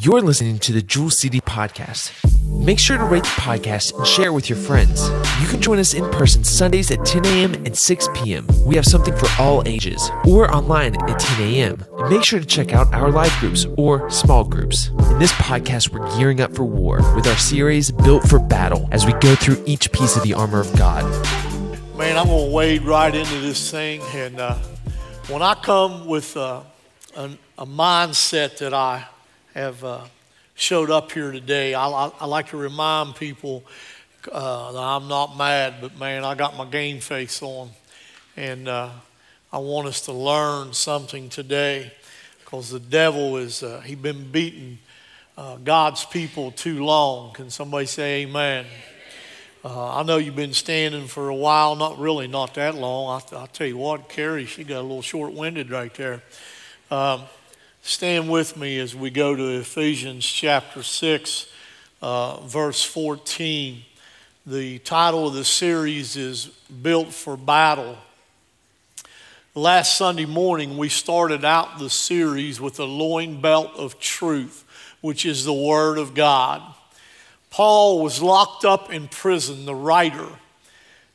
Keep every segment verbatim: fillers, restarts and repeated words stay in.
You're listening to the Jewel City Podcast. Make sure to rate the podcast and share with your friends. You can join us in person Sundays at ten a.m. and six p.m. We have something for all ages, or online at ten a.m. And make sure to check out our live groups or small groups. In this podcast, we're gearing up for war with our series Built for Battle as we go through each piece of the armor of God. Man, I'm going to wade right into this thing. And uh, when I come with uh, an, a mindset that I have uh, showed up here today, I, I, I like to remind people uh, that I'm not mad, but man, I got my game face on. And uh, I want us to learn something today, because the devil is, uh, he's been beating uh, God's people too long. Can somebody say amen? Uh, I know you've been standing for a while, not really not that long. I, I'll tell you what, Carrie, she got a little short-winded right there. Um, stand with me as we go to Ephesians chapter six, uh, verse fourteen. The title of the series is Built for Battle. Last Sunday morning, we started out the series with a loin belt of truth, which is the Word of God. Paul was locked up in prison, the writer,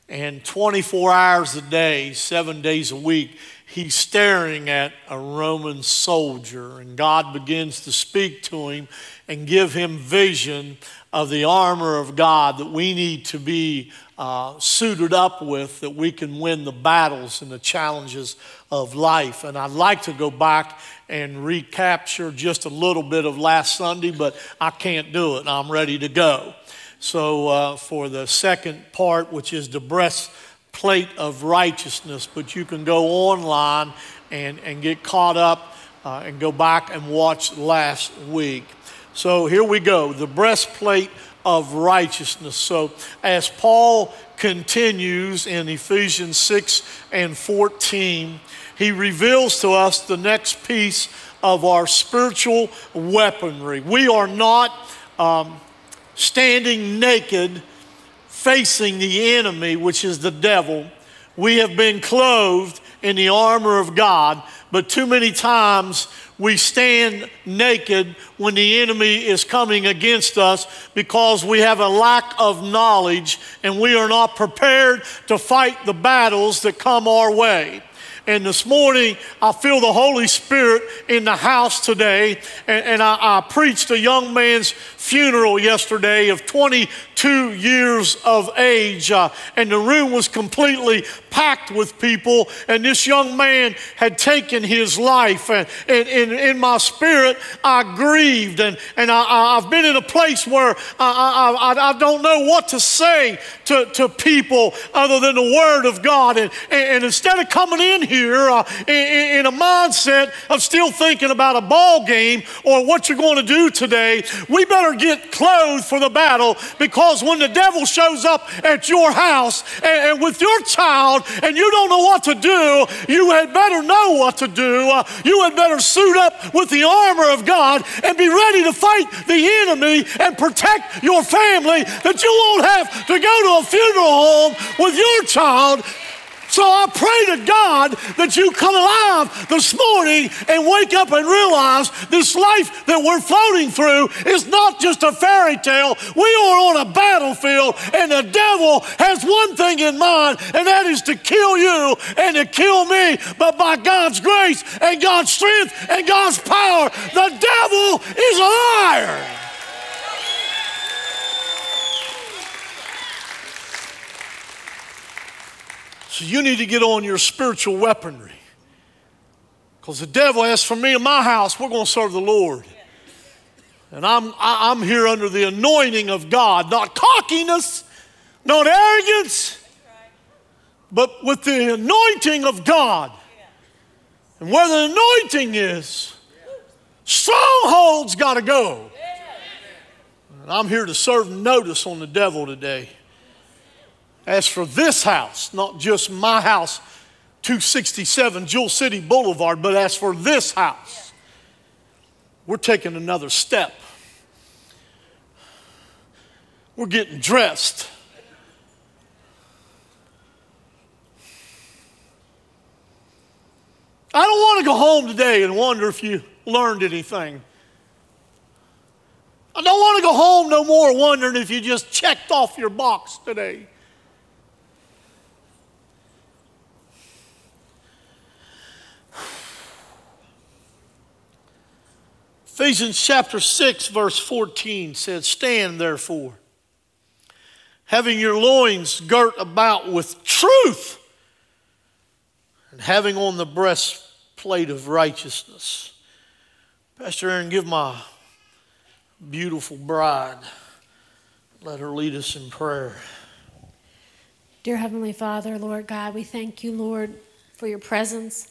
and twenty-four hours a day, seven days a week, he's staring at a Roman soldier, and God begins to speak to him and give him vision of the armor of God that we need to be uh, suited up with, that we can win the battles and the challenges of life. And I'd like to go back and recapture just a little bit of last Sunday, but I can't do it. I'm ready to go. So uh, for the second part, which is the breastplate of righteousness, but you can go online and, and get caught up uh, and go back and watch last week. So here we go, the breastplate of righteousness. So as Paul continues in Ephesians six and fourteen, he reveals to us the next piece of our spiritual weaponry. We are not um, standing naked facing the enemy, which is the devil. We have been clothed in the armor of God, but too many times we stand naked when the enemy is coming against us because we have a lack of knowledge and we are not prepared to fight the battles that come our way. And this morning, I feel the Holy Spirit in the house today. And, and I, I preached a young man's funeral yesterday of twenty-two years of age. Uh, and the room was completely packed with people. And this young man had taken his life. And in my spirit, I grieved. And, and I, I've been in a place where I, I, I don't know what to say to, to people other than the Word of God. And, and instead of coming in here, Here, uh, in, in a mindset of still thinking about a ball game or what you're going to do today, we better get clothed for the battle, because when the devil shows up at your house and, and with your child and you don't know what to do, you had better know what to do. Uh, you had better suit up with the armor of God and be ready to fight the enemy and protect your family, that you won't have to go to a funeral home with your child. So I pray to God that you come alive this morning and wake up and realize this life that we're floating through is not just a fairy tale. We are on a battlefield, and the devil has one thing in mind, and that is to kill you and to kill me. But by God's grace and God's strength and God's power, the devil is a liar. So you need to get on your spiritual weaponry, because the devil, as for me and my house, we're going to serve the Lord. And I'm, I, I'm here under the anointing of God, not cockiness, not arrogance, but with the anointing of God. And where the anointing is, strongholds got to go. And I'm here to serve notice on the devil today. As for this house, not just my house, two sixty-seven Jewel City Boulevard, but as for this house, we're taking another step. We're getting dressed. I don't want to go home today and wonder if you learned anything. I don't want to go home no more wondering if you just checked off your box today. Ephesians chapter six, verse fourteen says, "Stand therefore, having your loins girt about with truth, and having on the breastplate of righteousness." Pastor Aaron, give my beautiful bride, let her lead us in prayer. Dear Heavenly Father, Lord God, we thank you, Lord, for your presence.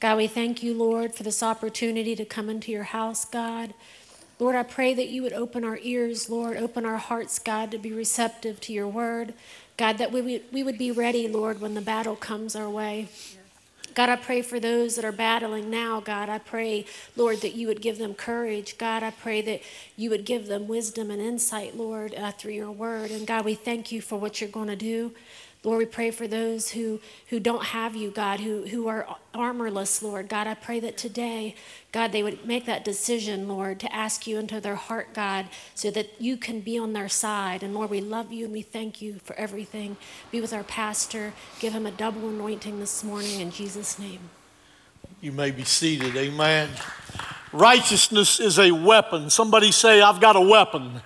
God, we thank you, Lord, for this opportunity to come into your house, God. Lord, I pray that you would open our ears, Lord, open our hearts, God, to be receptive to your word. God, that we we would be ready, Lord, when the battle comes our way. God, I pray for those that are battling now, God. I pray, Lord, that you would give them courage. God, I pray that you would give them wisdom and insight, Lord, uh, through your word. And God, we thank you for what you're going to do. Lord, we pray for those who, who don't have you, God, who, who are armorless, Lord. God, I pray that today, God, they would make that decision, Lord, to ask you into their heart, God, so that you can be on their side. And Lord, we love you and we thank you for everything. Be with our pastor. Give him a double anointing this morning in Jesus' name. You may be seated. Amen. Righteousness is a weapon. Somebody say, "I've got a weapon."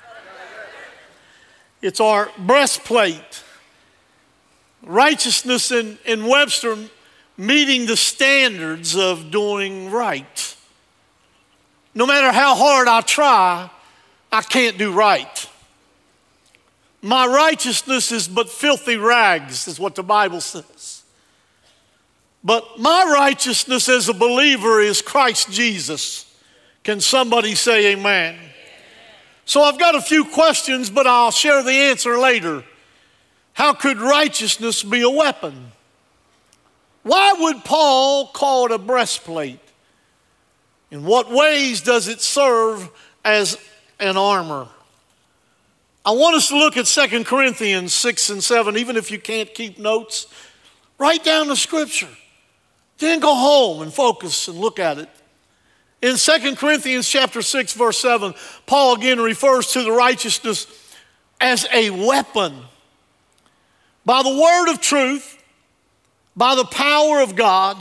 It's our breastplate. Righteousness in, in Webster, meeting the standards of doing right. No matter how hard I try, I can't do right. My righteousness is but filthy rags, is what the Bible says. But my righteousness as a believer is Christ Jesus. Can somebody say amen? Amen. So I've got a few questions, but I'll share the answer later. How could righteousness be a weapon? Why would Paul call it a breastplate? In what ways does it serve as an armor? I want us to look at Second Corinthians six and seven, even if you can't keep notes. Write down the scripture. Then go home and focus and look at it. In Second Corinthians chapter six, verse seven, Paul again refers to the righteousness as a weapon. By the word of truth, by the power of God,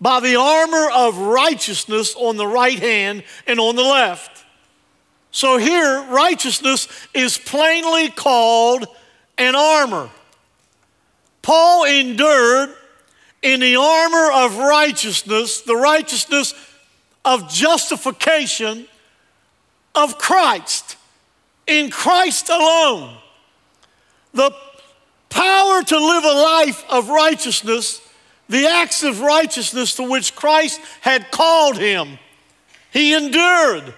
by the armor of righteousness on the right hand and on the left. So here, righteousness is plainly called an armor. Paul endured in the armor of righteousness, the righteousness of justification of Christ, in Christ alone. The power to live a life of righteousness, the acts of righteousness to which Christ had called him, he endured.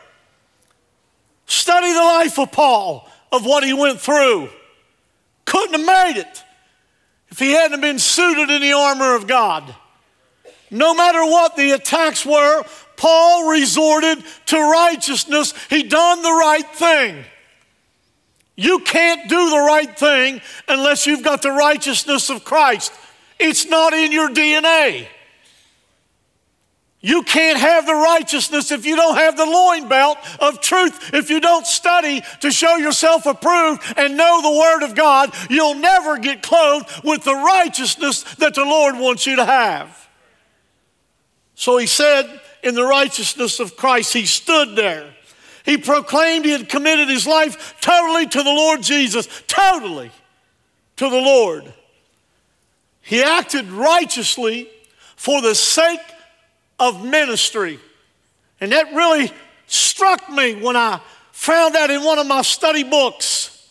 Study the life of Paul, of what he went through. Couldn't have made it if he hadn't been suited in the armor of God. No matter what the attacks were, Paul resorted to righteousness. He done the right thing. You can't do the right thing unless you've got the righteousness of Christ. It's not in your D N A. You can't have the righteousness if you don't have the loin belt of truth. If you don't study to show yourself approved and know the word of God, you'll never get clothed with the righteousness that the Lord wants you to have. So he said, in the righteousness of Christ, he stood there. He proclaimed he had committed his life totally to the Lord Jesus, totally to the Lord. He acted righteously for the sake of ministry. And that really struck me when I found that in one of my study books.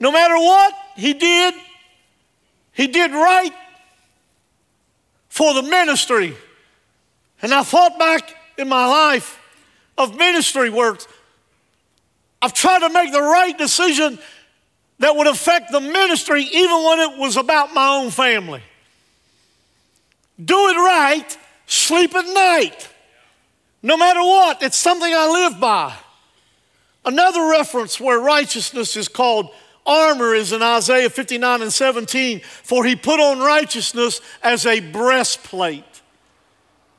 No matter what he did, he did right for the ministry. And I thought back in my life of ministry where I've tried to make the right decision that would affect the ministry even when it was about my own family. Do it right, sleep at night. No matter what, it's something I live by. Another reference where righteousness is called armor is in Isaiah fifty-nine and seventeen, for he put on righteousness as a breastplate.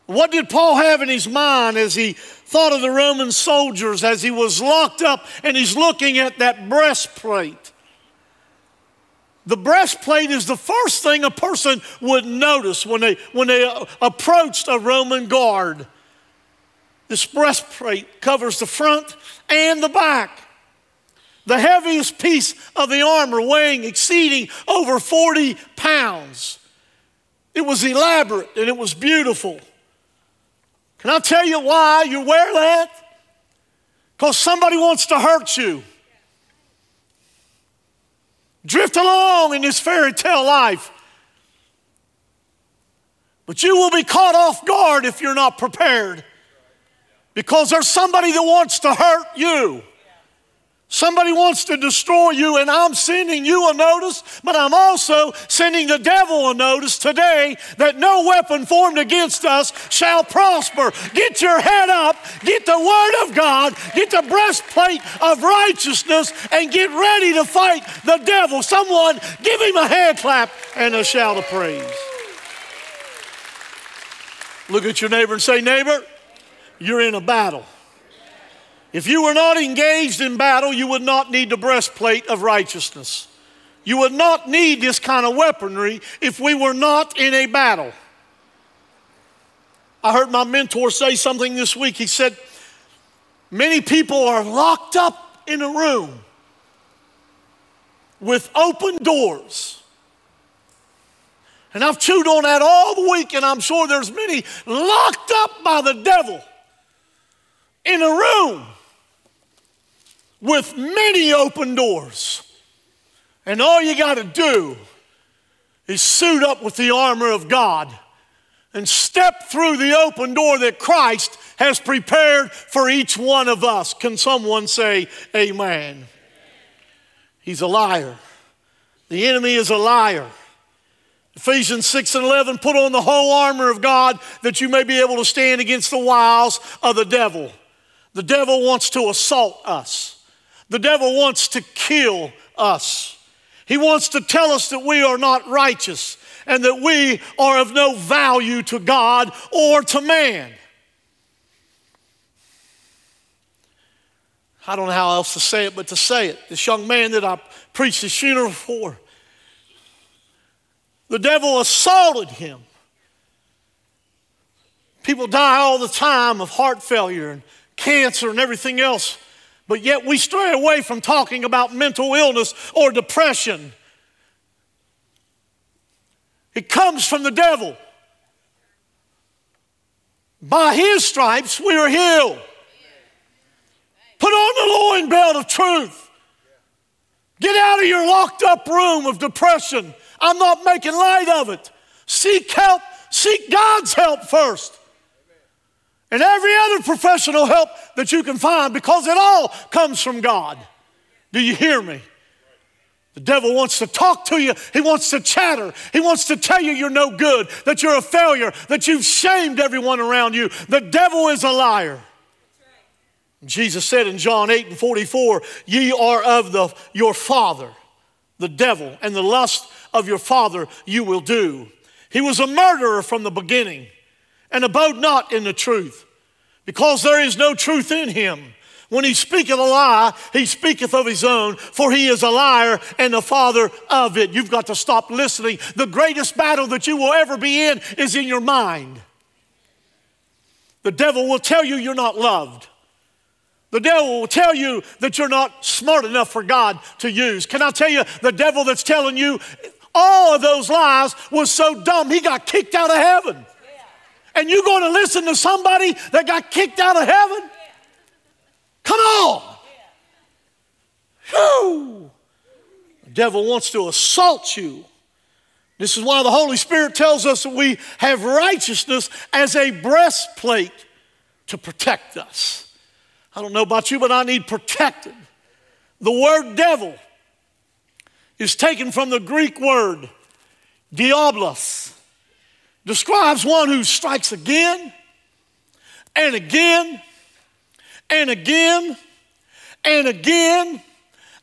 What did Paul have in his mind as he thought of the Roman soldiers, as he was locked up and he's looking at that breastplate? The breastplate is the first thing a person would notice when they, when they approached a Roman guard. This breastplate covers the front and the back. The heaviest piece of the armor, weighing exceeding over forty pounds. It was elaborate and it was beautiful. Can I tell you why you wear that? Because somebody wants to hurt you. Drift along in this fairy tale life. But you will be caught off guard if you're not prepared. Because there's somebody that wants to hurt you. Somebody wants to destroy you, and I'm sending you a notice, but I'm also sending the devil a notice today that no weapon formed against us shall prosper. Get your head up, get the word of God, get the breastplate of righteousness, and get ready to fight the devil. Someone give him a hand clap and a shout of praise. Look at your neighbor and say, neighbor, you're in a battle. If you were not engaged in battle, you would not need the breastplate of righteousness. You would not need this kind of weaponry if we were not in a battle. I heard my mentor say something this week. He said, many people are locked up in a room with open doors. And I've chewed on that all the week, and I'm sure there's many locked up by the devil in a room with many open doors. And all you got to do is suit up with the armor of God and step through the open door that Christ has prepared for each one of us. Can someone say amen? He's a liar. The enemy is a liar. Ephesians six and eleven, put on the whole armor of God that you may be able to stand against the wiles of the devil. The devil wants to assault us. The devil wants to kill us. He wants to tell us that we are not righteous and that we are of no value to God or to man. I don't know how else to say it but to say it. This young man that I preached his funeral for, the devil assaulted him. People die all the time of heart failure and cancer and everything else, but yet we stray away from talking about mental illness or depression. It comes from the devil. By his stripes we are healed. Put on the loin belt of truth. Get out of your locked up room of depression. I'm not making light of it. Seek help. Seek God's help first. And every other professional help that you can find, because it all comes from God. Do you hear me? The devil wants to talk to you. He wants to chatter. He wants to tell you you're no good, that you're a failure, that you've shamed everyone around you. The devil is a liar. Jesus said in John eight and forty-four, ye are of the, your father, the devil, and the lust of your father you will do. He was a murderer from the beginning, and abode not in the truth, because there is no truth in him. When he speaketh a lie, he speaketh of his own, for he is a liar and the father of it. You've got to stop listening. The greatest battle that you will ever be in is in your mind. The devil will tell you you're not loved. The devil will tell you that you're not smart enough for God to use. Can I tell you, the devil that's telling you all of those lies was so dumb, he got kicked out of heaven. And you're going to listen to somebody that got kicked out of heaven? Come on. Whew. The devil wants to assault you. This is why the Holy Spirit tells us that we have righteousness as a breastplate to protect us. I don't know about you, but I need protected. The word devil is taken from the Greek word diabolos. Describes one who strikes again and again and again and again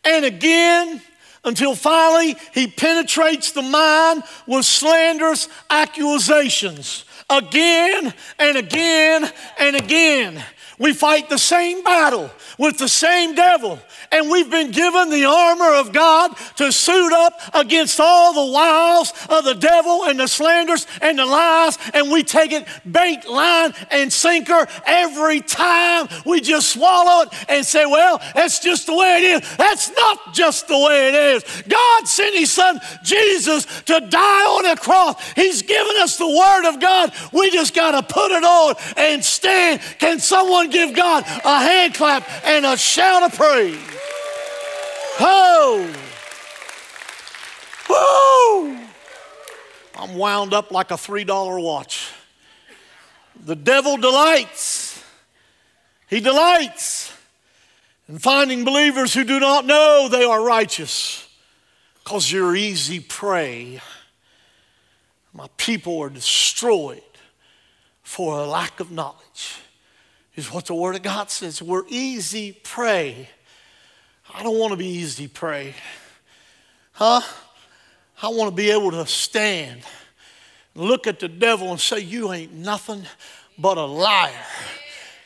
and again until finally he penetrates the mind with slanderous accusations again and again and again. We fight the same battle with the same devil, and we've been given the armor of God to suit up against all the wiles of the devil and the slanders and the lies, and we take it bait, line, and sinker every time. We just swallow it and say, well, that's just the way it is. That's not just the way it is. God sent his son, Jesus, to die on a cross. He's given us the word of God. We just got to put it on and stand. Can someone give God a hand clap and a shout of praise? Oh, woo! I'm wound up like a three dollar watch. The devil delights. He delights in finding believers who do not know they are righteous, because you're easy prey. My people are destroyed for a lack of knowledge. Is what the Word of God says. We're easy prey. I don't want to be easy prey. Huh? I want to be able to stand, look at the devil and say, you ain't nothing but a liar.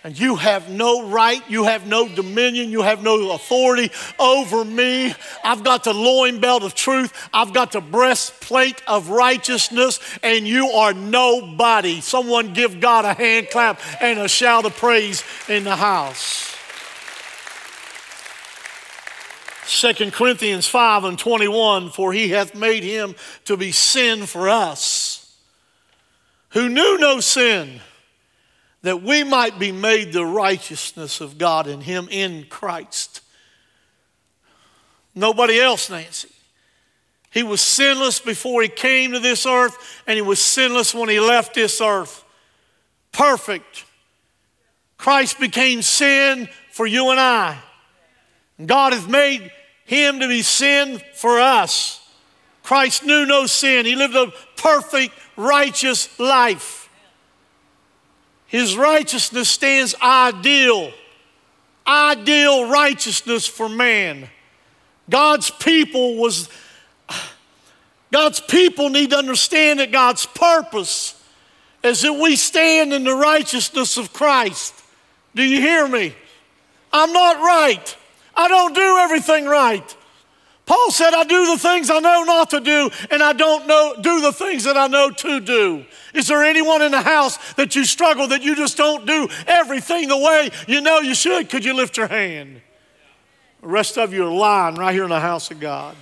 And you have no right, you have no dominion, you have no authority over me. I've got the loin belt of truth. I've got the breastplate of righteousness, and you are nobody. Someone give God a hand clap and a shout of praise in the house. Second Corinthians five and twenty-one, for he hath made him to be sin for us, who knew no sin, that we might be made the righteousness of God in him, in Christ. Nobody else, Nancy. He was sinless before he came to this earth, and he was sinless when he left this earth. Perfect. Christ became sin for you and I. God has made him to be sin for us. Christ knew no sin. He lived a perfect, righteous life. His righteousness stands ideal, ideal righteousness for man. God's people was, God's people need to understand that God's purpose is that we stand in the righteousness of Christ. Do you hear me? I'm not right. I don't do everything right. Paul said, I do the things I know not to do, and I don't know do the things that I know to do. Is there anyone in the house that you struggle, that you just don't do everything the way you know you should? Could you lift your hand? The rest of you are lying right here in the house of God.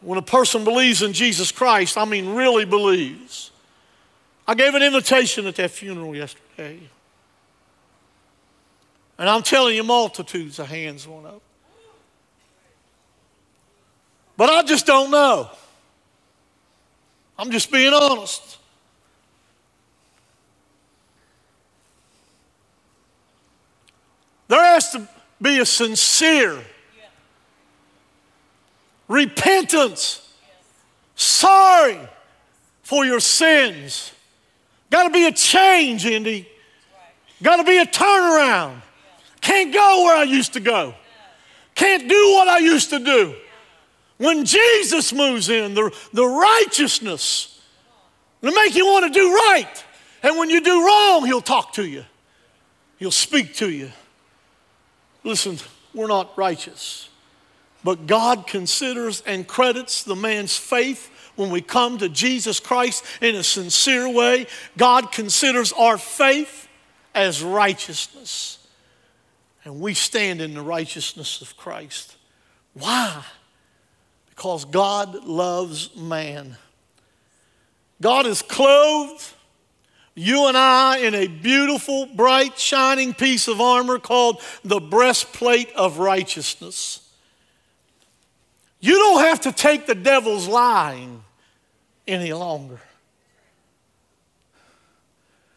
When a person believes in Jesus Christ, I mean really believes. I gave an invitation at that funeral yesterday. And I'm telling you, multitudes of hands went up. But I just don't know. I'm just being honest. There has to be a sincere yeah. repentance, yes. sorry for your sins. Got to be a change, Indy. Right. Got to be a turnaround. Yeah. Can't go where I used to go. Yeah. Can't do what I used to do. When Jesus moves in, the, the righteousness will make you want to do right. And when you do wrong, he'll talk to you. He'll speak to you. Listen, we're not righteous, but God considers and credits the man's faith. When we come to Jesus Christ in a sincere way, God considers our faith as righteousness. And we stand in the righteousness of Christ. Why? Because God loves man. God has clothed you and I in a beautiful, bright, shining piece of armor called the breastplate of righteousness. You don't have to take the devil's lying any longer.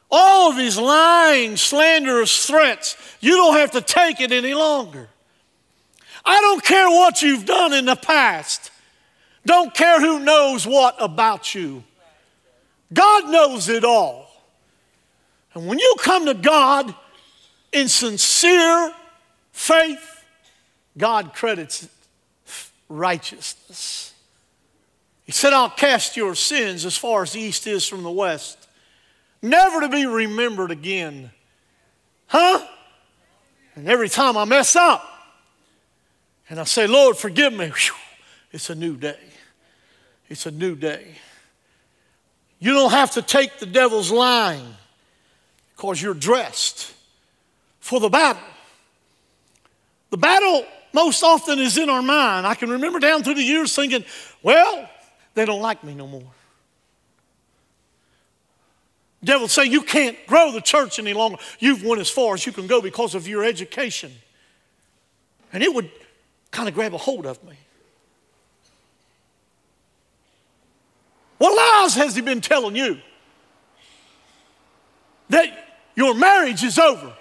All of his lying, slanderous threats, you don't have to take it any longer. I don't care what you've done in the past. Don't care who knows what about you. God knows it all. And when you come to God in sincere faith, God credits righteousness. He said, I'll cast your sins as far as the east is from the west, never to be remembered again. Huh? And every time I mess up and I say, Lord, forgive me, whew, it's a new day. It's a new day. You don't have to take the devil's line because you're dressed for the battle. The battle most often is in our mind. I can remember down through the years thinking, well, they don't like me no more. The devil would say, you can't grow the church any longer. You've went as far as you can go because of your education. And it would kind of grab a hold of me. What lies has he been telling you? That your marriage is over.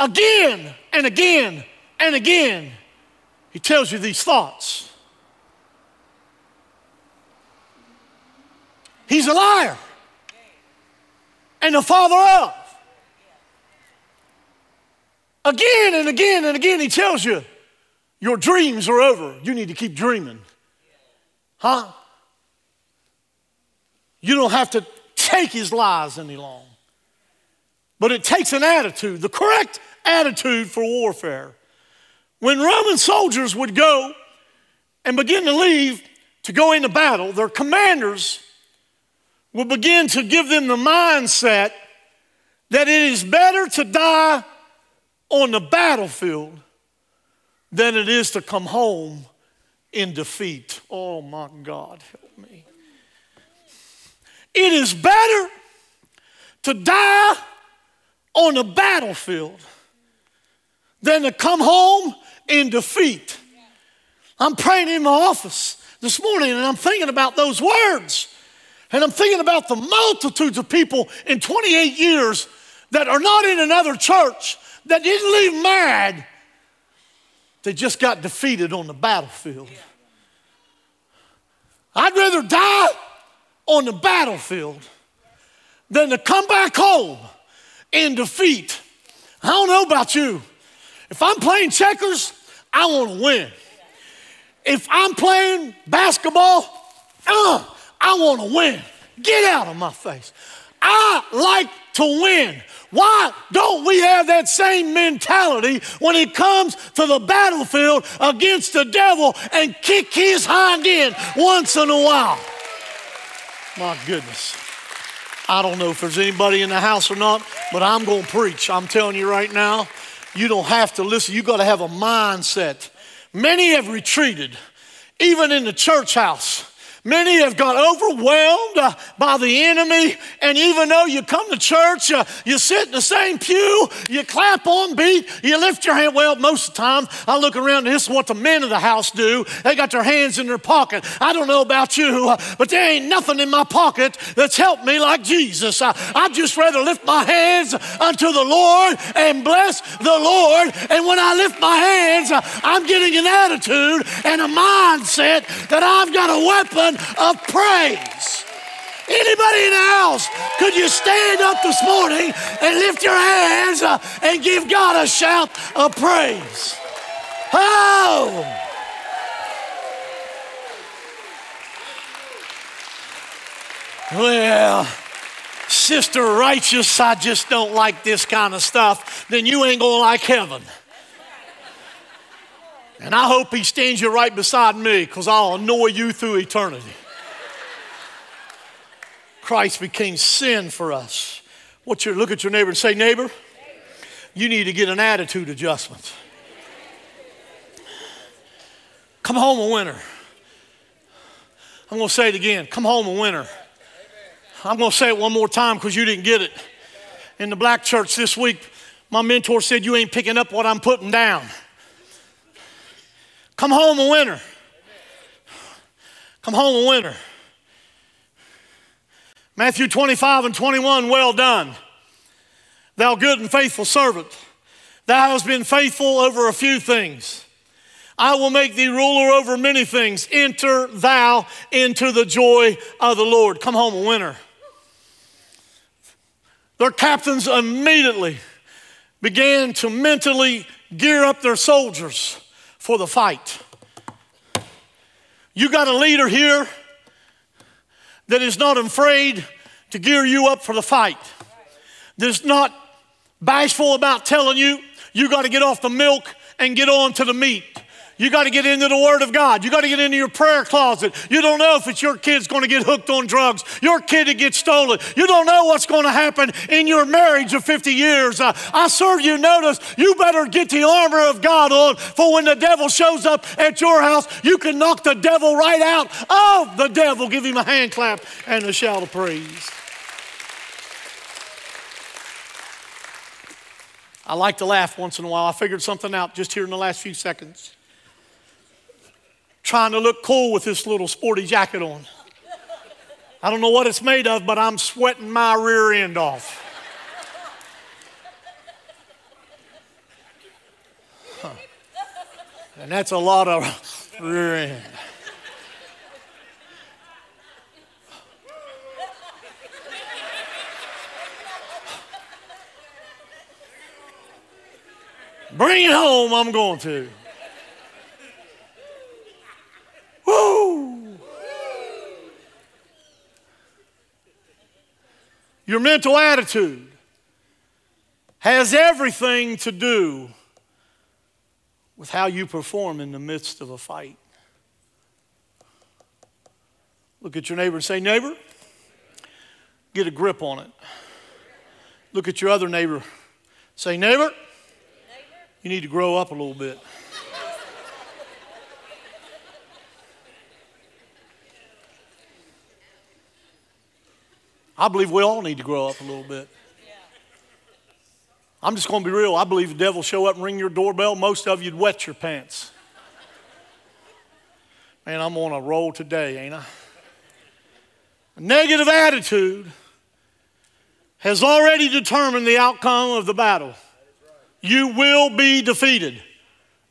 Again and again and again, he tells you these thoughts. He's a liar and the father of. Again and again and again, he tells you, your dreams are over. You need to keep dreaming. Huh? You don't have to take his lies any longer. But it takes an attitude, the correct attitude for warfare. When Roman soldiers would go and begin to leave to go into battle, their commanders would begin to give them the mindset that it is better to die on the battlefield than it is to come home in defeat. Oh my God, help me. It is better to die on the battlefield than to come home in defeat. I'm praying in my office this morning and I'm thinking about those words. And I'm thinking about the multitudes of people in twenty-eight years that are not in another church, that didn't leave mad. They just got defeated on the battlefield. I'd rather die on the battlefield than to come back home in defeat. I don't know about you. If I'm playing checkers, I want to win. If I'm playing basketball, uh, I want to win. Get out of my face. I like to win. Why don't we have that same mentality when it comes to the battlefield against the devil and kick his hind end once in a while? My goodness. I don't know if there's anybody in the house or not, but I'm going to preach. I'm telling you right now, you don't have to listen. You got to have a mindset. Many have retreated, even in the church house. Many have got overwhelmed uh, by the enemy. And even though you come to church, uh, you sit in the same pew, you clap on beat, you lift your hand. Well, most of the time, I look around and this is what the men of the house do. They got their hands in their pocket. I don't know about you, uh, but there ain't nothing in my pocket that's helped me like Jesus. I, I'd just rather lift my hands unto the Lord and bless the Lord. And when I lift my hands, uh, I'm getting an attitude and a mindset that I've got a weapon of praise. Anybody in the house, could you stand up this morning and lift your hands uh, and give God a shout of praise? Oh! Well, Sister Righteous, I just don't like this kind of stuff. Then you ain't gonna like heaven. And I hope he stands you right beside me because I'll annoy you through eternity. Christ became sin for us. What's your, look at your neighbor and say, neighbor, you need to get an attitude adjustment. Come home a winner. I'm going to say it again. Come home a winner. I'm going to say it one more time because you didn't get it. In the black church this week, my mentor said, you ain't picking up what I'm putting down. Come home a winner. Come home a winner. Matthew twenty-five and twenty-one, well done, thou good and faithful servant. Thou hast been faithful over a few things. I will make thee ruler over many things. Enter thou into the joy of the Lord. Come home a winner. Their captains immediately began to mentally gear up their soldiers for the fight. You got a leader here that is not afraid to gear you up for the fight. That's not bashful about telling you, you got to get off the milk and get on to the meat. You got to get into the Word of God. You got to get into your prayer closet. You don't know if it's your kid's going to get hooked on drugs, your kid to get stolen. You don't know what's going to happen in your marriage of fifty years. Uh, I serve you notice, you better get the armor of God on, for when the devil shows up at your house, you can knock the devil right out of the devil. Give him a hand clap and a shout of praise. I like to laugh once in a while. I figured something out just here in the last few seconds. Trying to look cool with this little sporty jacket on. I don't know what it's made of, but I'm sweating my rear end off. Huh. And that's a lot of rear end. Bring it home, I'm going to. Woo! Your mental attitude has everything to do with how you perform in the midst of a fight. Look at your neighbor and say, neighbor, get a grip on it. Look at your other neighbor. Say, neighbor, you need to grow up a little bit. I believe we all need to grow up a little bit. I'm just going to be real. I believe the devil show up and ring your doorbell. Most of you'd wet your pants. Man, I'm on a roll today, ain't I? A negative attitude has already determined the outcome of the battle. You will be defeated.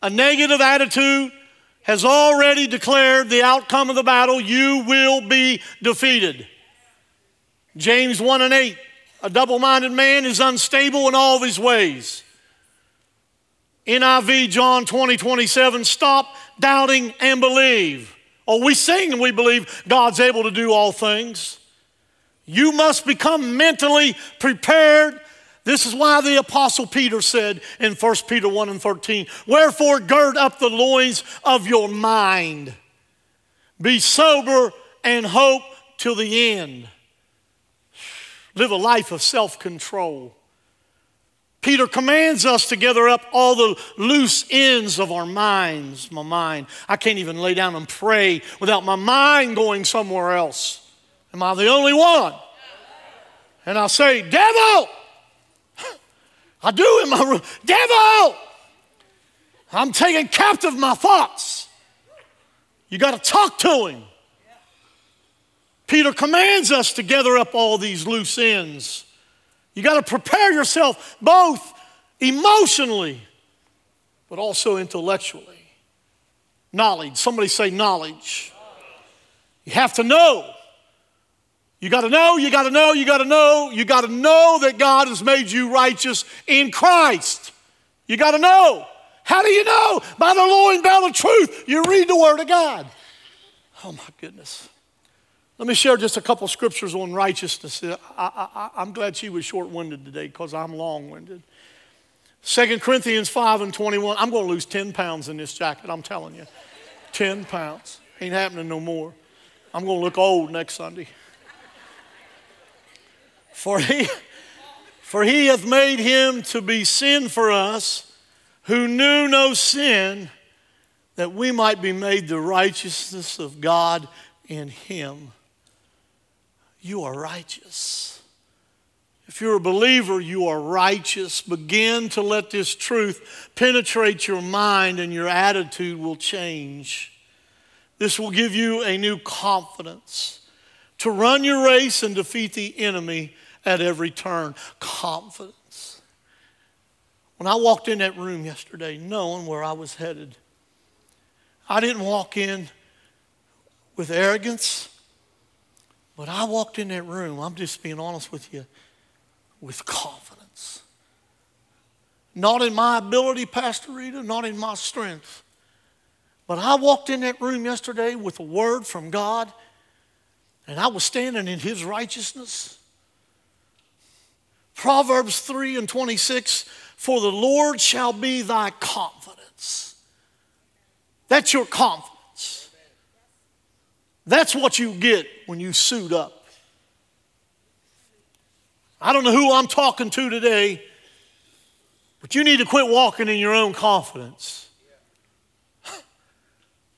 A negative attitude has already declared the outcome of the battle. You will be defeated. James one and eight, a double-minded man is unstable in all of his ways. N I V, John twenty twenty-seven, stop doubting and believe. Or we sing and we believe God's able to do all things. You must become mentally prepared. This is why the Apostle Peter said in First Peter one and thirteen, wherefore gird up the loins of your mind. Be sober and hope till the end. Live a life of self-control. Peter commands us to gather up all the loose ends of our minds. My mind, I can't even lay down and pray without my mind going somewhere else. Am I the only one? And I say, devil! I do in my room, devil! I'm taking captive my thoughts. You got to talk to him. Peter commands us to gather up all these loose ends. You got to prepare yourself both emotionally, but also intellectually. Knowledge. Somebody say knowledge. You have to know. You got to know, you got to know, you got to know. You got to know that God has made you righteous in Christ. You got to know. How do you know? By the loin belt of truth. You read the Word of God. Oh, my goodness. Let me share just a couple scriptures on righteousness. I, I, I'm glad she was short-winded today because I'm long-winded. Second Corinthians five and twenty-one. I'm going to lose ten pounds in this jacket, I'm telling you. ten pounds. Ain't happening no more. I'm going to look old next Sunday. For he, for he hath made him to be sin for us who knew no sin, that we might be made the righteousness of God in him. You are righteous. If you're a believer, you are righteous. Begin to let this truth penetrate your mind, and your attitude will change. This will give you a new confidence to run your race and defeat the enemy at every turn. Confidence. When I walked in that room yesterday, knowing where I was headed, I didn't walk in with arrogance. But I walked in that room, I'm just being honest with you, with confidence. Not in my ability, Pastor Rita, not in my strength, But I walked in that room yesterday with a word from God, and I was standing in his righteousness. Proverbs three and twenty-six, for the Lord shall be thy confidence. That's your confidence. That's what you get when you suit up. I don't know who I'm talking to today, but you need to quit walking in your own confidence.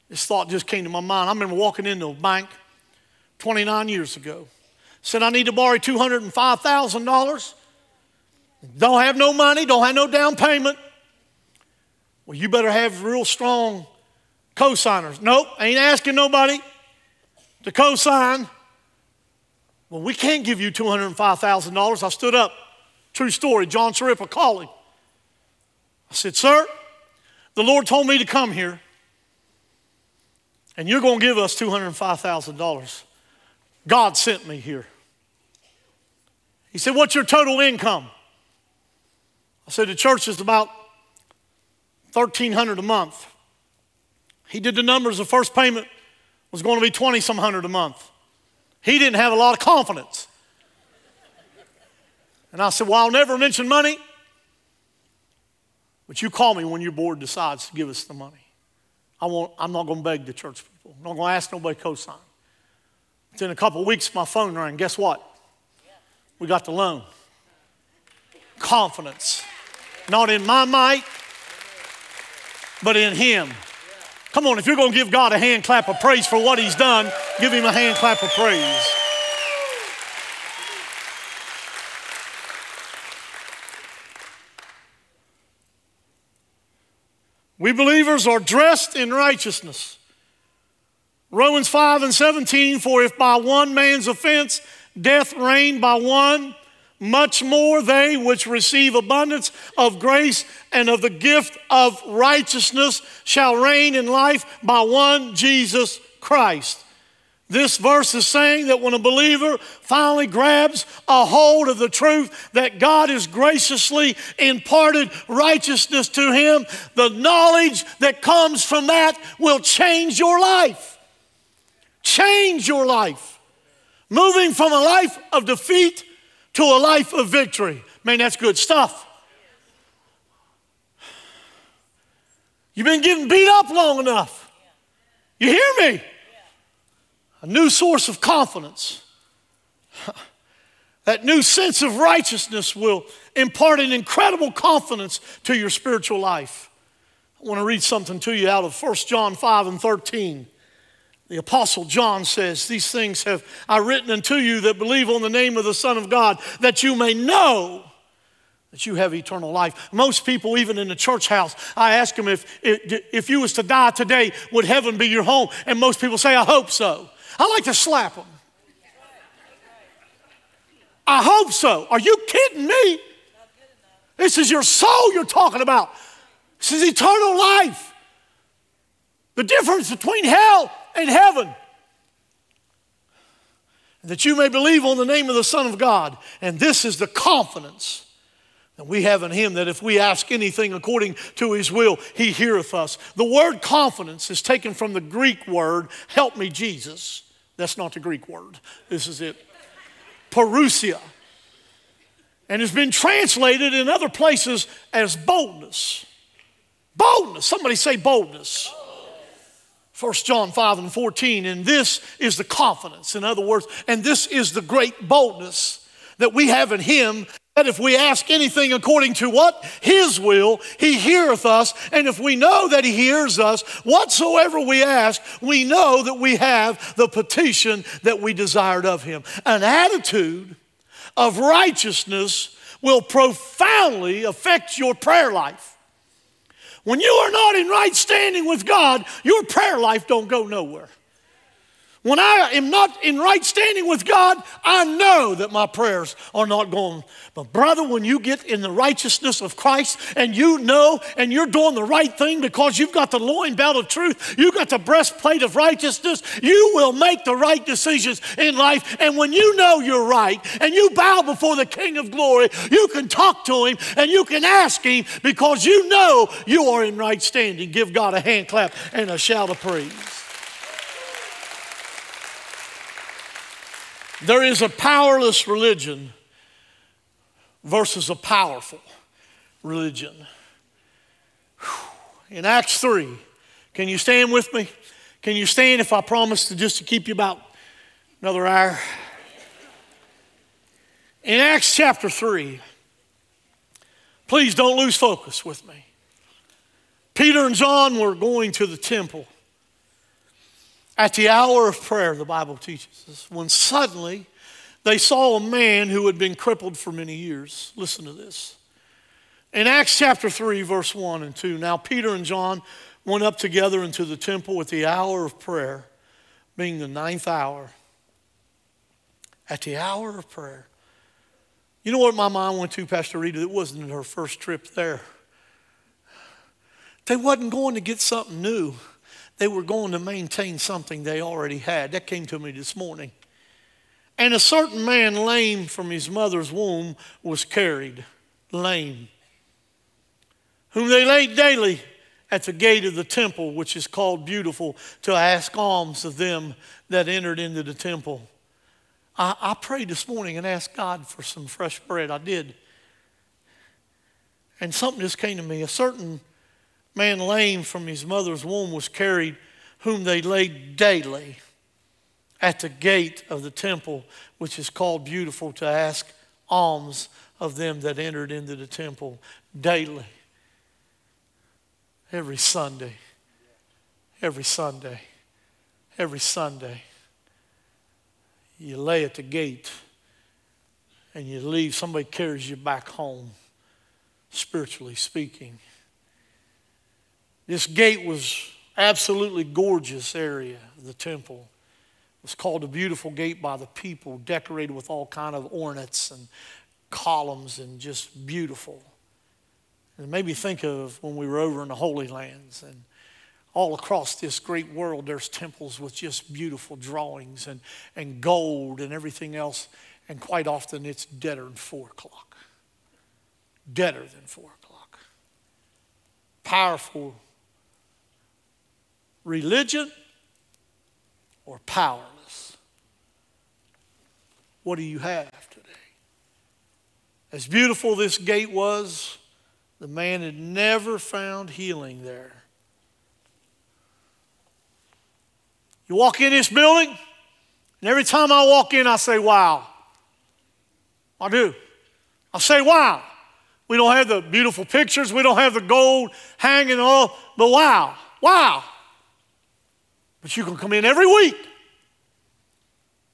This thought just came to my mind. I remember walking into a bank twenty-nine years ago. Said, I need to borrow two hundred five thousand dollars. Don't have no money, don't have no down payment. Well, you better have real strong co-signers. Nope, ain't asking nobody to co-sign. Well, we can't give you two hundred five thousand dollars. I stood up. True story, John Sharippa calling. I said, sir, the Lord told me to come here, and you're going to give us two hundred five thousand dollars. God sent me here. He said, what's your total income? I said, the church is about thirteen hundred dollars a month. He did the numbers. The first payment was going to be twenty-some hundred a month. He didn't have a lot of confidence. And I said, well, I'll never mention money, but you call me when your board decides to give us the money. I won't, I'm not going to beg the church people. I'm not going to ask nobody to co-sign. Within a couple of weeks, my phone rang. Guess what? We got the loan. Confidence. Not in my might, but in him. Come on, if you're going to give God a hand clap of praise for what he's done, give him a hand clap of praise. We believers are dressed in righteousness. Romans five and seventeen, for if by one man's offense death reigned by one, much more they which receive abundance of grace and of the gift of righteousness shall reign in life by one Jesus Christ. This verse is saying that when a believer finally grabs a hold of the truth that God has graciously imparted righteousness to him, the knowledge that comes from that will change your life. Change your life. Moving from a life of defeat to a life of victory. Man, that's good stuff. You've been getting beat up long enough. You hear me? A new source of confidence. That new sense of righteousness will impart an incredible confidence to your spiritual life. I want to read something to you out of First John five and thirteen. The Apostle John says, these things have I written unto you that believe on the name of the Son of God, that you may know that you have eternal life. Most people, even in the church house, I ask them, if, if, if you was to die today, would heaven be your home? And most people say, I hope so. I like to slap them. I hope so. Are you kidding me? This is your soul you're talking about. This is eternal life. The difference between hell and heaven. That you may believe on the name of the Son of God. And this is the confidence that we have in him, that if we ask anything according to his will, he heareth us. The word confidence is taken from the Greek word, help me Jesus. That's not the Greek word. This is it. Parousia. And it's been translated in other places as boldness. Boldness. Somebody say boldness. First John five and fourteen, and this is the confidence. In other words, and this is the great boldness that we have in him, that if we ask anything according to what? His will, he heareth us. And if we know that he hears us, whatsoever we ask, we know that we have the petition that we desired of him. An attitude of righteousness will profoundly affect your prayer life. When you are not in right standing with God, your prayer life don't go nowhere. When I am not in right standing with God, I know that my prayers are not going. But brother, when you get in the righteousness of Christ and you know and you're doing the right thing because you've got the loin belt of truth, you've got the breastplate of righteousness, you will make the right decisions in life. And when you know you're right and you bow before the King of Glory, you can talk to him and you can ask him because you know you are in right standing. Give God a hand clap and a shout of praise. There is a powerless religion versus a powerful religion. In Acts three, can you stand with me? Can you stand if I promise to just to keep you about another hour? In Acts chapter three, please don't lose focus with me. Peter and John were going to the temple at the hour of prayer, the Bible teaches us, when suddenly they saw a man who had been crippled for many years. Listen to this. In Acts chapter three, verse one and two, now Peter and John went up together into the temple at the hour of prayer, being the ninth hour. At the hour of prayer. You know what my mind went to, Pastor Rita? It wasn't her first trip there. They wasn't going to get something new. They were going to maintain something they already had. That came to me this morning. And a certain man lame from his mother's womb was carried, lame, whom they laid daily at the gate of the temple, which is called Beautiful, to ask alms of them that entered into the temple. I, I prayed this morning and asked God for some fresh bread. I did. And something just came to me. A certain man lame from his mother's womb was carried, whom they laid daily at the gate of the temple, which is called Beautiful, to ask alms of them that entered into the temple. Daily. Every Sunday. Every Sunday. Every Sunday. You lay at the gate and you leave. Somebody carries you back home, spiritually speaking. This gate was absolutely gorgeous area of the temple. It was called a beautiful gate by the people, decorated with all kind of ornaments and columns and just beautiful. And it made me think of when we were over in the Holy Lands, and all across this great world there's temples with just beautiful drawings and, and gold and everything else, and quite often it's deader than four o'clock. Deader than four o'clock. Powerful religion or powerless? What do you have today? As beautiful this gate was, the man had never found healing there. You walk in this building, and every time I walk in, I say, wow. I do. I say, wow. We don't have the beautiful pictures. We don't have the gold hanging all, but wow, wow. But you can come in every week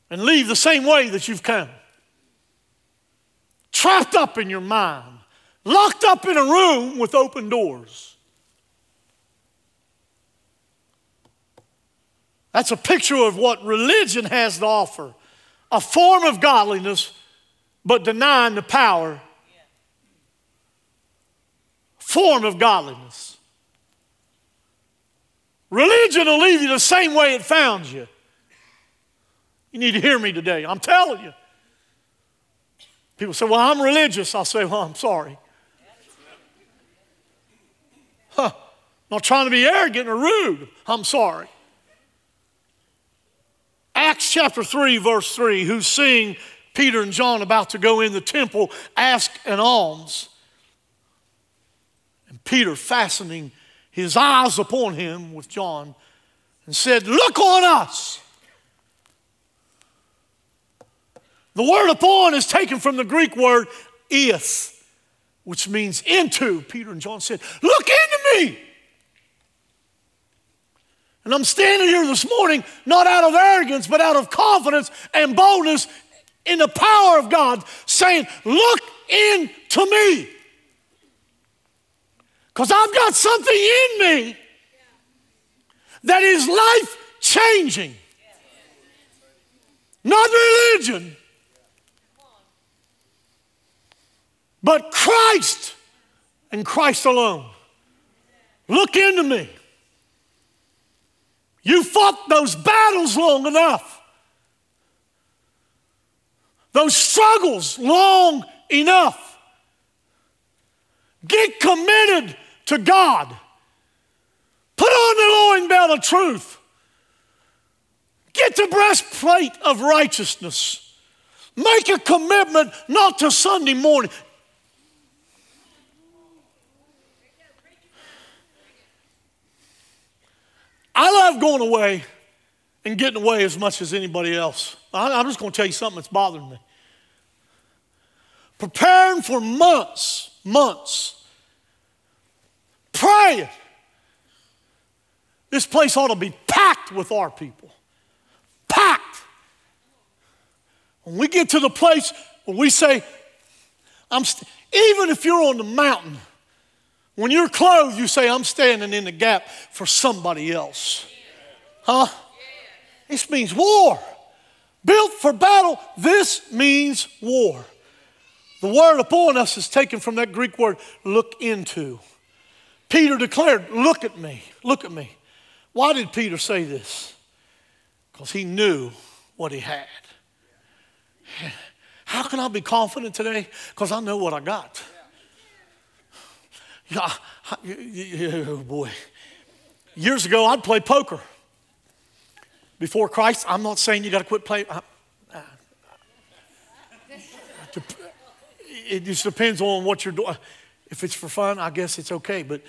and leave the same way that you've come. Trapped up in your mind. Locked up in a room with open doors. That's a picture of what religion has to offer. A form of godliness, but denying the power. Form of godliness. Religion will leave you the same way it found you. You need to hear me today. I'm telling you. People say, well, I'm religious. I'll say, well, I'm sorry. Huh. Not trying to be arrogant or rude. I'm sorry. Acts chapter three, verse three, who seeing Peter and John about to go in the temple, asked an alms. And Peter, fastening his eyes upon him with John, and said, look on us. The word upon is taken from the Greek word eis, which means into. Peter and John said, look into me. And I'm standing here this morning, not out of arrogance, but out of confidence and boldness in the power of God, saying, look into me. Because I've got something in me that is life-changing. religion. But Christ and Christ alone. Look into me. You fought those battles long enough. Those struggles long enough. Get committed to God. Put on the loin belt of truth. Get the breastplate of righteousness. Make a commitment not to Sunday morning. I love going away and getting away as much as anybody else. I'm just going to tell you something that's bothering me. Preparing for months, months, praying. This place ought to be packed with our people. Packed. When we get to the place where we say, "I'm," st- even if you're on the mountain, when you're clothed, you say, "I'm standing in the gap for somebody else." Huh? This means war. Built for battle, this means war. The word upon us is taken from that Greek word, look into. Peter declared, look at me, look at me. Why did Peter say this? Because he knew what he had. How can I be confident today? Because I know what I got. Yeah, oh boy. Years ago, I'd play poker. Before Christ, I'm not saying you got to quit playing. I, I, I, it just depends on what you're doing. If it's for fun, I guess it's okay, but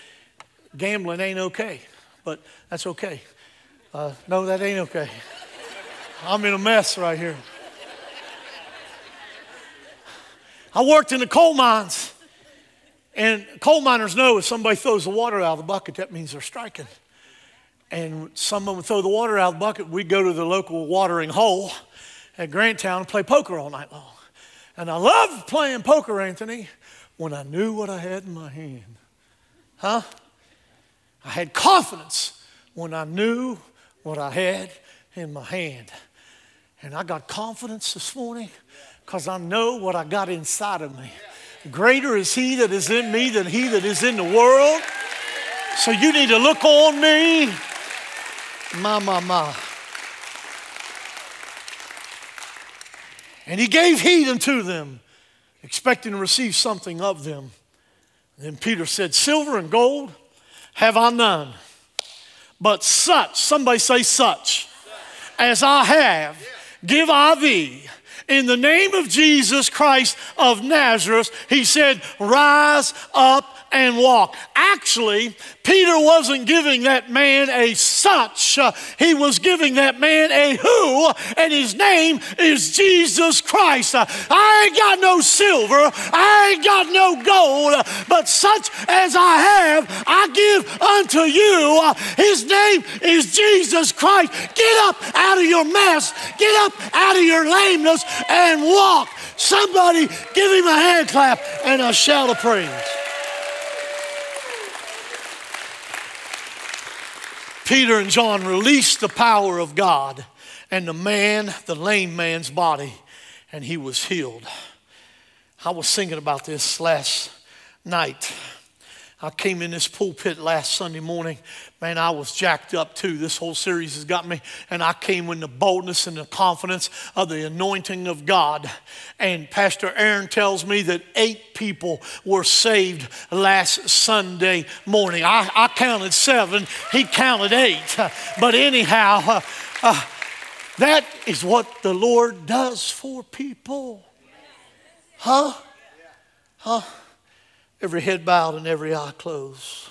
gambling ain't okay. But that's okay. Uh, no, that ain't okay. I'm in a mess right here. I worked in the coal mines, and coal miners know if somebody throws the water out of the bucket, that means they're striking. And someone would throw the water out of the bucket, we'd go to the local watering hole at Grant Town and play poker all night long. And I loved playing poker, Anthony, when I knew what I had in my hand. Huh? I had confidence when I knew what I had in my hand. And I got confidence this morning because I know what I got inside of me. Greater is he that is in me than he that is in the world. So you need to look on me. My, my, my. And he gave heed unto them, expecting to receive something of them. And then Peter said, silver and gold have I none, but such, somebody say such, as I have, give I thee. In the name of Jesus Christ of Nazareth, he said, rise up and walk. Actually, Peter wasn't giving that man a such. He was giving that man a who, and his name is Jesus Christ. I ain't got no silver. I ain't got no gold, but such as I have, I give unto you. His name is Jesus Christ. Get up out of your mess. Get up out of your lameness and walk. Somebody give him a hand clap and a shout of praise. Peter and John released the power of God, and the man, the lame man's body, and he was healed. I was thinking about this last night. I came in this pulpit last Sunday morning. Man, I was jacked up too. This whole series has got me. And I came with the boldness and the confidence of the anointing of God. And Pastor Aaron tells me that eight people were saved last Sunday morning. I, I counted seven. He counted eight. But anyhow, uh, uh, that is what the Lord does for people. Huh? Huh? Every head bowed and every eye closed.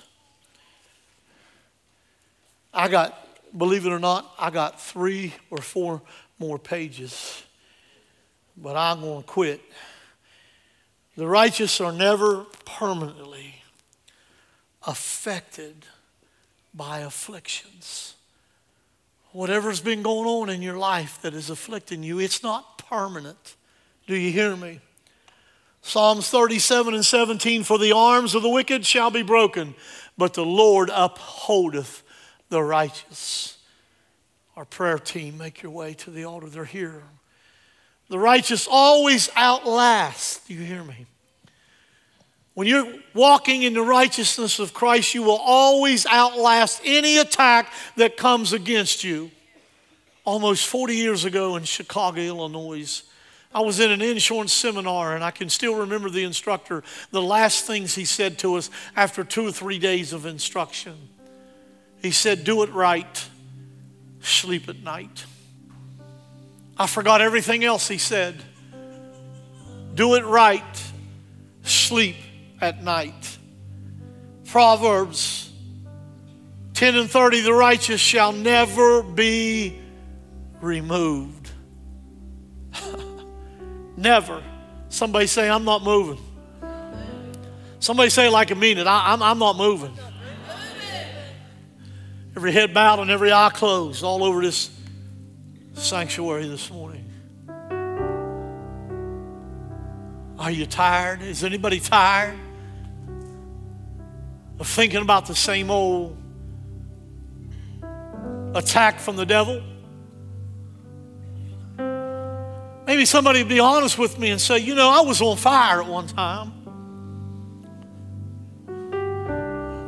I got, believe it or not, I got three or four more pages, but I'm going to quit. The righteous are never permanently affected by afflictions. Whatever's been going on in your life that is afflicting you, it's not permanent. Do you hear me? Psalms thirty-seven and seventeen, for the arms of the wicked shall be broken, but the Lord upholdeth the righteous. Our prayer team, make your way to the altar. They're here. The righteous always outlast. Do you hear me? When you're walking in the righteousness of Christ, you will always outlast any attack that comes against you. Almost forty years ago in Chicago, Illinois, I was in an insurance seminar, and I can still remember the instructor, the last things he said to us after two or three days of instruction. He said, do it right, sleep at night. I forgot everything else he said. Do it right, sleep at night. Proverbs ten and thirty, the righteous shall never be removed. Never. Somebody say, I'm not moving. Somebody say like I mean it. I, I'm, I'm not moving. Every head bowed and every eye closed all over this sanctuary this morning. Are you tired? Is anybody tired of thinking about the same old attack from the devil? Maybe somebody would be honest with me and say, you know, I was on fire at one time.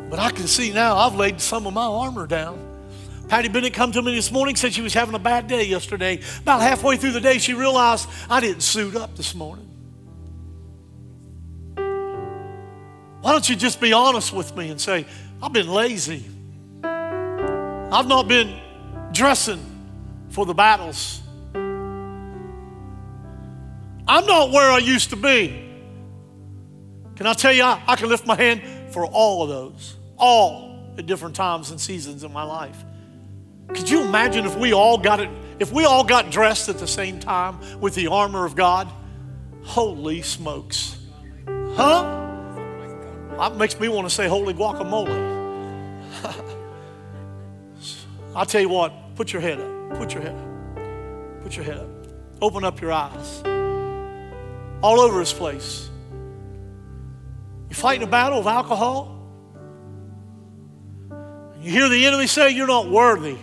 But I can see now I've laid some of my armor down. Patty Bennett come to me this morning, said she was having a bad day yesterday. About halfway through the day, she realized I didn't suit up this morning. Why don't you just be honest with me and say, I've been lazy. I've not been dressing for the battles. I'm not where I used to be. Can I tell you, I, I can lift my hand for all of those, all at different times and seasons in my life. Could you imagine if we all got it, if we all got dressed at the same time with the armor of God? Holy smokes. Huh? That makes me want to say holy guacamole. I'll tell you what, put your head up, put your head up, put your head up. Open up your eyes. All over his place. You're fighting a battle of alcohol. You hear the enemy say you're not worthy.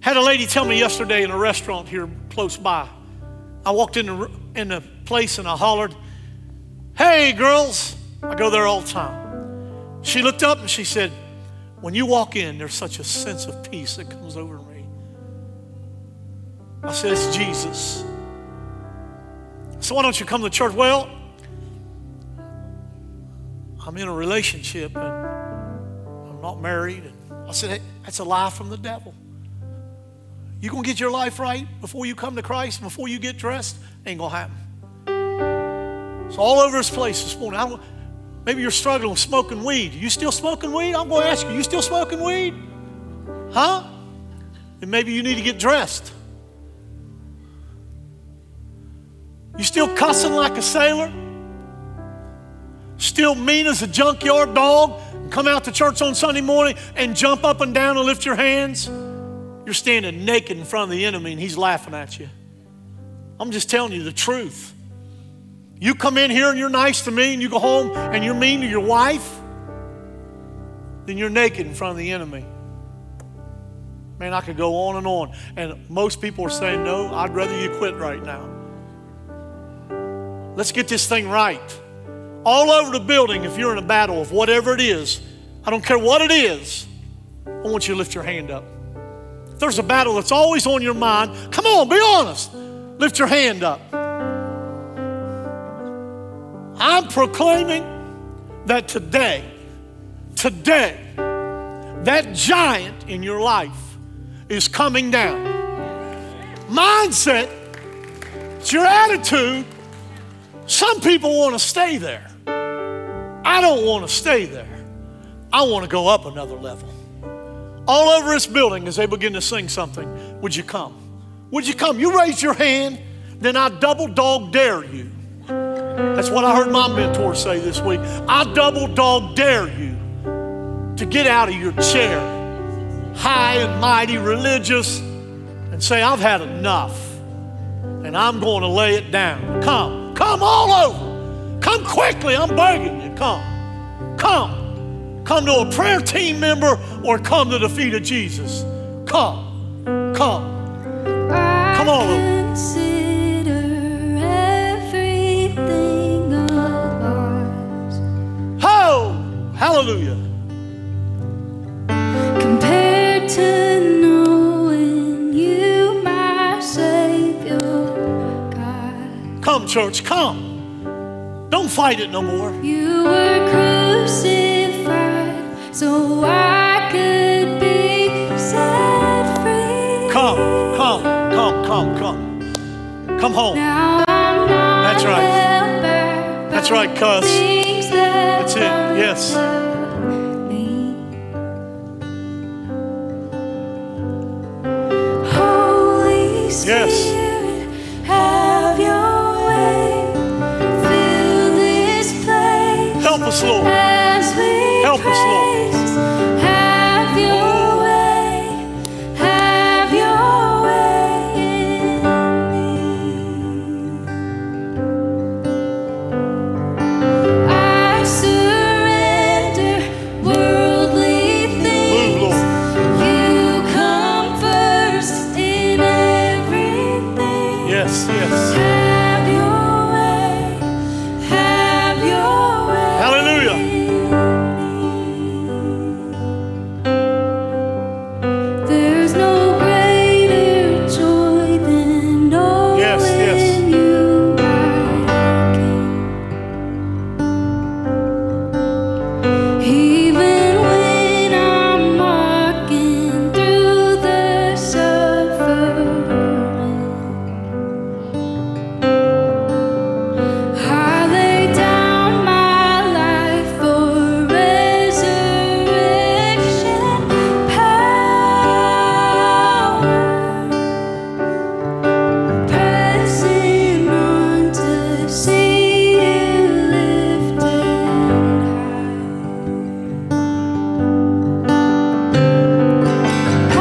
Had a lady tell me yesterday in a restaurant here close by. I walked in the, in the place and I hollered, hey girls, I go there all the time. She looked up and she said, when you walk in, there's such a sense of peace that comes over me. I said, it's Jesus. So why don't you come to church? Well, I'm in a relationship and I'm not married. And I said, hey, that's a lie from the devil. You gonna get your life right before you come to Christ, before you get dressed? Ain't gonna happen. So all over this place this morning. I don't, maybe you're struggling with smoking weed. You still smoking weed? I'm gonna ask you, you still smoking weed? Huh? Then maybe you need to get dressed. You still cussing like a sailor? Still mean as a junkyard dog? And come out to church on Sunday morning and jump up and down and lift your hands? You're standing naked in front of the enemy and he's laughing at you. I'm just telling you the truth. You come in here and you're nice to me and you go home and you're mean to your wife, then you're naked in front of the enemy. Man, I could go on and on. And most people are saying, no, I'd rather you quit right now. Let's get this thing right. All over the building, if you're in a battle of whatever it is, I don't care what it is, I want you to lift your hand up. If there's a battle that's always on your mind, come on, be honest. Lift your hand up. I'm proclaiming that today, today, that giant in your life is coming down. Mindset, it's your attitude. Some people want to stay there. I don't want to stay there. I want to go up another level. All over this building as they begin to sing something, would you come? Would you come? You raise your hand, then I double dog dare you. That's what I heard my mentor say this week. I double dog dare you to get out of your chair, high and mighty, religious, and say, I've had enough, and I'm going to lay it down. Come. Come all over. Come quickly. I'm begging you. Come. Come. Come to a prayer team member or come to the feet of Jesus. Come. Come. Come all over. Come, church, come. Don't fight it no more. You were crucified so I could be set free. Come, come, come, come, come. Come home. Now I'm not That's right. That's right, cuz. That's it. Yes. Yes. Have your way. Fill this place. Help us, Lord. Help us, Lord. Have your way. Have your way in me. I surrender worldly things. Move, Lord. You come first in everything. Yes, yes. Have your way. Have your way. Hallelujah. There's no greater joy than knowing yes, yes. you are King. Even when I'm walking through the suffering. I lay down my life for resurrection power, pressing on to see you lifted high. Holy Spirit, have your way. Fill this place as we praise. Have your way. Have your way in me. I surrender, I surrender worldly things. You come first in everything. Have your way, have your way in me. Oh, now I'm not a slave to sin anymore. Oh, I am free, I'm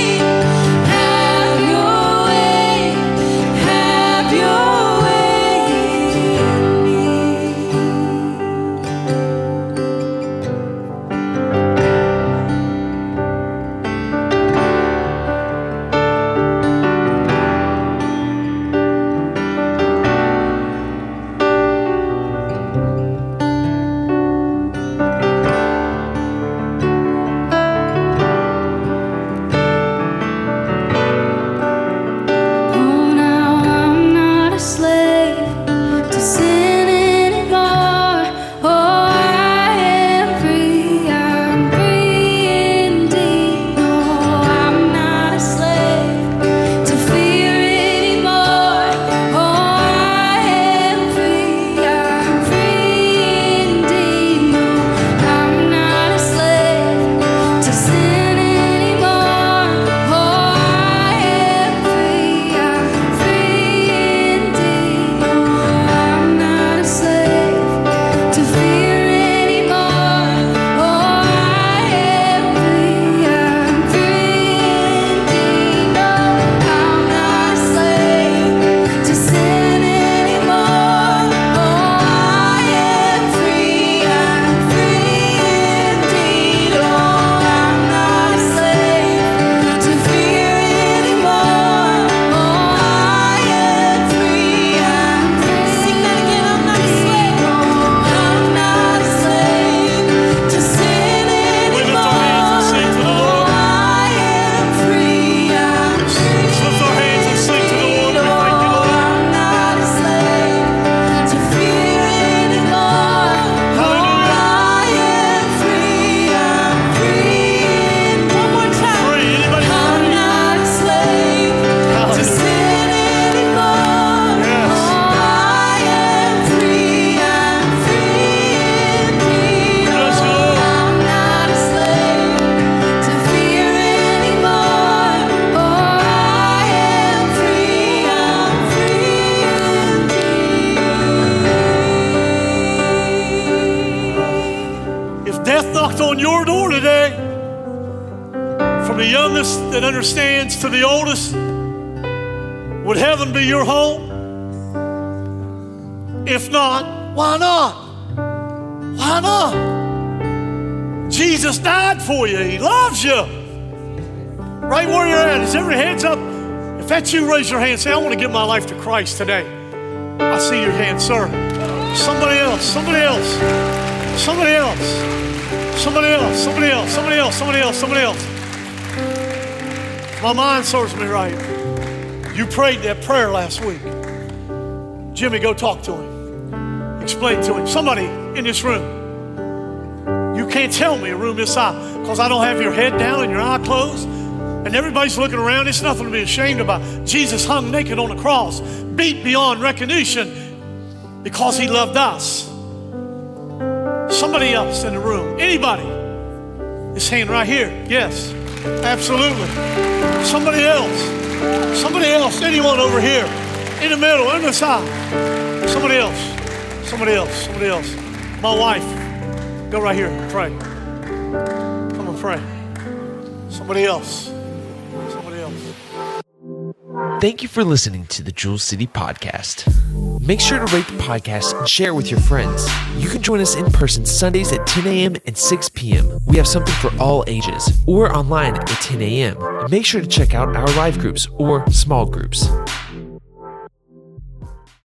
free indeed. Oh, I'm not a slave to fear anymore. Oh, I am free, I'm free indeed. No, I'm not a slave to sin anymore. Oh, I am free, I'm free indeed. No, I'm not a slave to fear anymore. Oh, I am free, I'm free indeed. No, I'm not a slave to sin anymore. Oh, I am free, I'm free indeed. Oh, I'm not a slave to fear anymore. Oh, I am free, I'm free. Sing that again, I'm not a slave. Oh, I'm not a slave to sin We lift our anymore. hands and sing to the Lord. I am free, I'm free. Let's lift our hands and sing to the Lord. We thank you, Lord. I'm not a slave to fear anymore. Hallelujah. I am free, I'm free indeed. One more time. Free, anybody I'm free? not a slave to Hallelujah. sin anymore. Yes. Oh, I am free, I'm free indeed. Yes, Oh, Lord. I'm not a slave to fear anymore. Oh, I am free, I'm free indeed. If death knocked on your door today, from the youngest that understands to the oldest, Would heaven be your home? If not, why not? Why not? Jesus died for you. He loves you. Right where you're at. Is every hands up? If that's you, raise your hand. Say, I want to give my life to Christ today. I see your hand, sir. Somebody else, somebody else, somebody else, somebody else, somebody else, somebody else, somebody else, somebody else. My mind serves me right. You prayed that prayer last week. Jimmy, go talk to him. Explain to him. Somebody in this room, you can't tell me a room this size because I don't have your head down and your eye closed. And everybody's looking around. It's nothing to be ashamed about. Jesus hung naked on the cross, beat beyond recognition because he loved us. Somebody else in the room, anybody? This hand right here, yes, absolutely. Somebody else, somebody else, anyone over here, in the middle, on the side. Somebody else, somebody else, somebody else. My wife, go right here, pray. Come on, pray. Somebody else. Thank you for listening to the Jewel City Podcast. Make sure to rate the podcast and share it with your friends. You can join us in person Sundays at ten a.m. and six p.m. We have something for all ages, or online at ten a.m. Make sure to check out our live groups or small groups.